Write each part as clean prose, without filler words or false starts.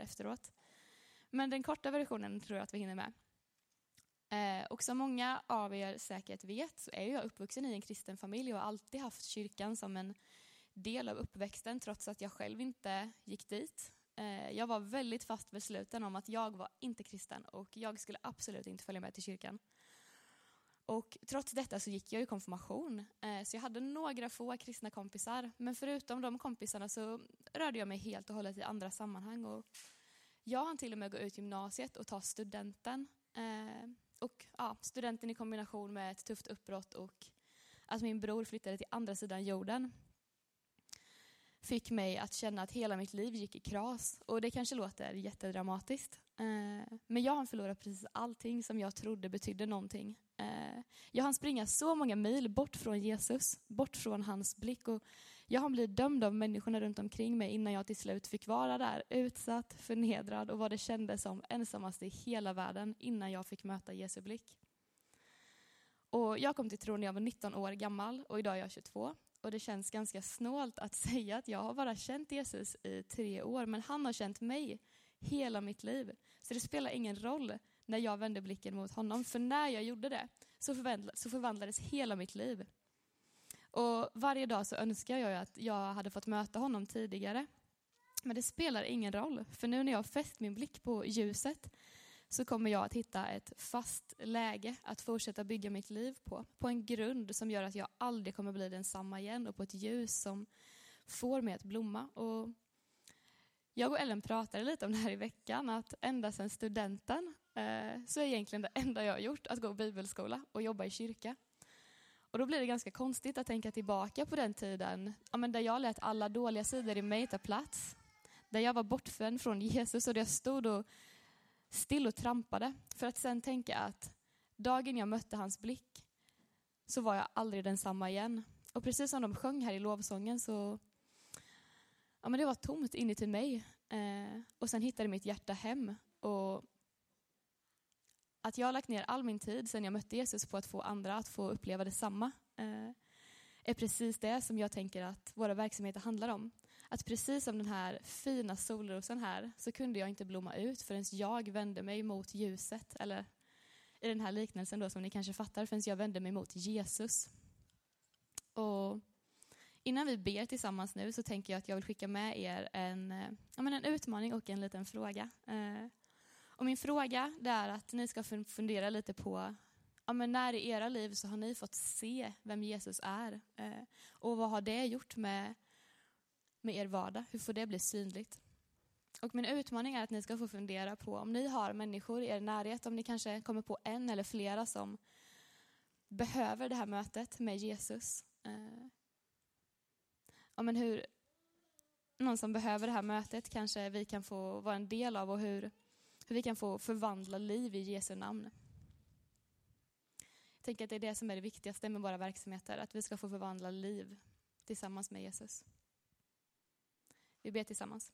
efteråt. Men den korta versionen tror jag att vi hinner med. Och som många av er säkert vet så är jag uppvuxen i en kristen familj och har alltid haft kyrkan som en del av uppväxten trots att jag själv inte gick dit. Jag var väldigt fast besluten om att jag var inte kristen och jag skulle absolut inte följa med till kyrkan. Och trots detta så gick jag i konfirmation. Så jag hade några få kristna kompisar. Men förutom de kompisarna så rörde jag mig helt och hållet i andra sammanhang. Och jag hann till och med gå ut gymnasiet och ta studenten. Och ja, studenten i kombination med ett tufft uppbrott och att min bror flyttade till andra sidan jorden fick mig att känna att hela mitt liv gick i kras. Och det kanske låter jättedramatiskt. Men jag hann förlora precis allting som jag trodde betydde någonting. Jag hann springa så många mil bort från Jesus, bort från hans blick. Och jag hann bli dömd av människorna runt omkring mig innan jag till slut fick vara där utsatt, förnedrad och vad det kändes som ensammast i hela världen innan jag fick möta Jesu blick. Och jag kom till tron när jag var 19 år gammal och idag är jag 22. Och det känns ganska snålt att säga att jag har bara känt Jesus i 3 år. Men han har känt mig hela mitt liv. Så det spelar ingen roll när jag vände blicken mot honom. För när jag gjorde det så förvandlades hela mitt liv. Och varje dag så önskar jag att jag hade fått möta honom tidigare. Men det spelar ingen roll. För nu när jag fäst min blick på ljuset så kommer jag att hitta ett fast läge att fortsätta bygga mitt liv på. På en grund som gör att jag aldrig kommer bli densamma igen. Och på ett ljus som får mig att blomma. Och jag och Ellen pratade lite om det här i veckan. Att ända sedan studenten så är egentligen det enda jag har gjort att gå bibelskola och jobba i kyrka. Och då blir det ganska konstigt att tänka tillbaka på den tiden. Ja, men där jag lät alla dåliga sidor i mig ta plats. Där jag var bortvänd från Jesus och där jag stod och still och trampade för att sen tänka att dagen jag mötte hans blick så var jag aldrig densamma igen. Och precis som de sjöng här i lovsången så ja, men det var tomt inuti mig. Och sen hittade mitt hjärta hem. Och att jag har lagt ner all min tid sen jag mötte Jesus på att få andra att få uppleva detsamma är precis det som jag tänker att våra verksamheter handlar om. Att precis som den här fina solrosen här så kunde jag inte blomma ut förrän jag vände mig mot ljuset. Eller i den här liknelsen då som ni kanske fattar, förrän jag vände mig mot Jesus. Och innan vi ber tillsammans nu så tänker jag att jag vill skicka med er en utmaning och en liten fråga. Och min fråga är att ni ska fundera lite på när i era liv så har ni fått se vem Jesus är. Och vad har det gjort med er vardag? Hur får det bli synligt? Och min utmaning är att ni ska få fundera på om ni har människor i er närhet. Om ni kanske kommer på en eller flera som behöver det här mötet med Jesus. Någon som behöver det här mötet kanske vi kan få vara en del av. Och hur vi kan få förvandla liv i Jesu namn. Jag tänker att det är det som är det viktigaste med våra verksamheter. Att vi ska få förvandla liv tillsammans med Jesus. Vi ber tillsammans.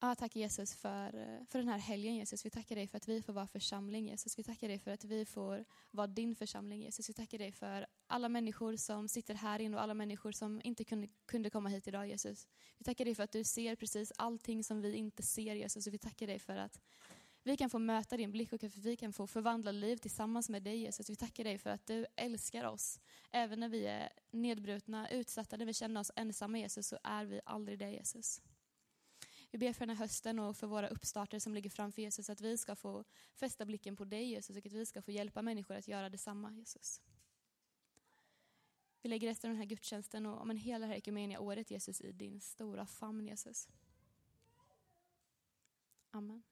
Ja, tack Jesus för den här helgen, Jesus. Vi tackar dig för att vi får vara församling, Jesus. Vi tackar dig för att vi får vara din församling, Jesus. Vi tackar dig för alla människor som sitter här inne och alla människor som inte kunde komma hit idag, Jesus. Vi tackar dig för att du ser precis allting som vi inte ser, Jesus. Och vi tackar dig för att vi kan få möta din blick och att vi kan få förvandla liv tillsammans med dig, Jesus. Vi tackar dig för att du älskar oss. Även när vi är nedbrutna, utsatta, när vi känner oss ensamma, Jesus, så är vi aldrig det, Jesus. Vi ber för den här hösten och för våra uppstarter som ligger framför, Jesus, att vi ska få fästa blicken på dig, Jesus, och att vi ska få hjälpa människor att göra detsamma, Jesus. Vi lägger resten av den här gudstjänsten och hela här ekumeniaåret, Jesus, i din stora famn, Jesus. Amen.